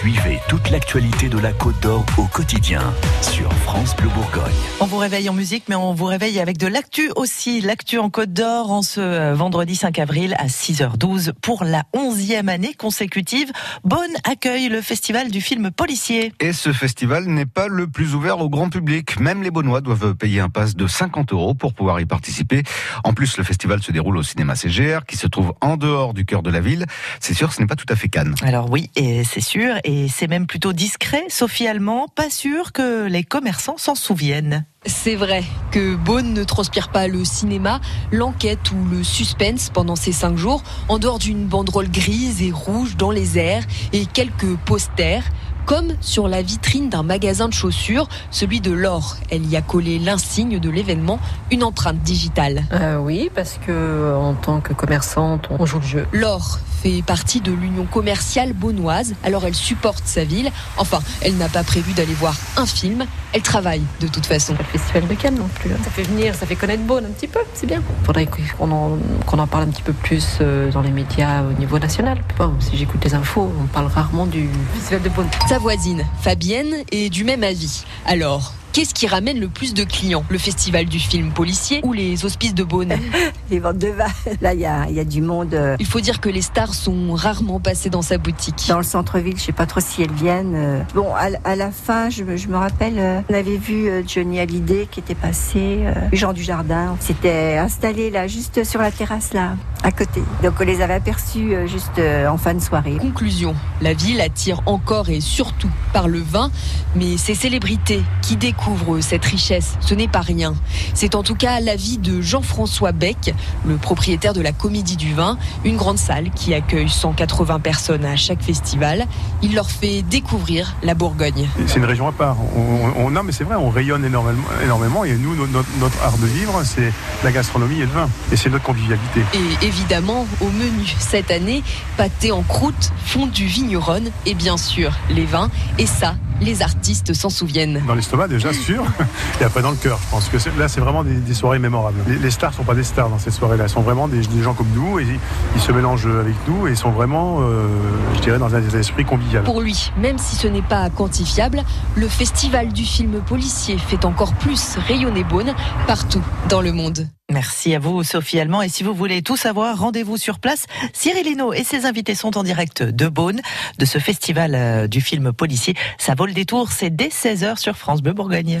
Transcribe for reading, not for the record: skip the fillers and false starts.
Suivez toute l'actualité de la Côte d'Or au quotidien sur France Bleu Bourgogne. On vous réveille en musique, mais on vous réveille avec de l'actu aussi. L'actu en Côte d'Or en ce vendredi 5 avril à 6h12 pour la 11e année consécutive. Beaune accueille le festival du film policier. Et ce festival n'est pas le plus ouvert au grand public. Même les Beaunois doivent payer un pass de 50 € pour pouvoir y participer. En plus, le festival se déroule au cinéma CGR qui se trouve en dehors du cœur de la ville. C'est sûr, ce n'est pas tout à fait Cannes. Alors oui, et c'est sûr. Et c'est même plutôt discret, Sophie Allemand, pas sûr que les commerçants s'en souviennent. C'est vrai que Beaune ne transpire pas le cinéma, l'enquête ou le suspense pendant ces 5 jours, en dehors d'une banderole grise et rouge dans les airs et quelques posters, comme sur la vitrine d'un magasin de chaussures, celui de L'Or. Elle y a collé l'insigne de l'événement, une empreinte digitale. Oui, parce que en tant que commerçante, on joue le jeu. L'Or fait partie de l'union commerciale beaunoise, alors elle supporte sa ville. Enfin, elle n'a pas prévu d'aller voir un film, elle travaille de toute façon. Pas le festival de Cannes non plus. Ça fait venir, ça fait connaître Beaune un petit peu, c'est bien. Il faudrait qu'on en parle un petit peu plus dans les médias au niveau national. Bon, si j'écoute les infos, on parle rarement du festival de Beaune. Sa voisine, Fabienne, est du même avis. Alors, qu'est-ce qui ramène le plus de clients ? Le festival du film policier ou les hospices de Beaune ? Les ventes de vin. Là, il y a du monde. Il faut dire que les stars sont rarement passées dans sa boutique. Dans le centre-ville, je ne sais pas trop si elles viennent. Bon, à la fin, je me rappelle, on avait vu Johnny Hallyday qui était passé, Jean Dujardin. C'était installé là, juste sur la terrasse là, à côté. Donc on les avait aperçus juste en fin de soirée. Conclusion, la ville attire encore et surtout par le vin, mais ces célébrités qui découvrent cette richesse, ce n'est pas rien. C'est en tout cas l'avis de Jean-François Bec, le propriétaire de la Comédie du Vin, une grande salle qui accueille 180 personnes à chaque festival. Il leur fait découvrir la Bourgogne. C'est une région à part. Mais c'est vrai, on rayonne énormément et nous, notre art de vivre, c'est la gastronomie et le vin. Et c'est notre convivialité. Et évidemment, au menu cette année, pâté en croûte, fondue vigneronne et bien sûr les vins. Et ça, les artistes s'en souviennent. Dans l'estomac déjà, sûr, et après dans le cœur. Je pense que c'est vraiment des soirées mémorables. Les stars ne sont pas des stars dans cette soirée-là. Elles sont vraiment des gens comme nous, et ils se mélangent avec nous et sont vraiment, je dirais, dans un esprit convivial. Pour lui, même si ce n'est pas quantifiable, le festival du film policier fait encore plus rayonner Beaune partout dans le monde. Merci à vous, Sophie Allemand. Et si vous voulez tout savoir, rendez-vous sur place. Cyril Hino et ses invités sont en direct de Beaune, de ce festival du film policier. Ça vaut le détour, c'est dès 16h sur France Bleu Bourgogne.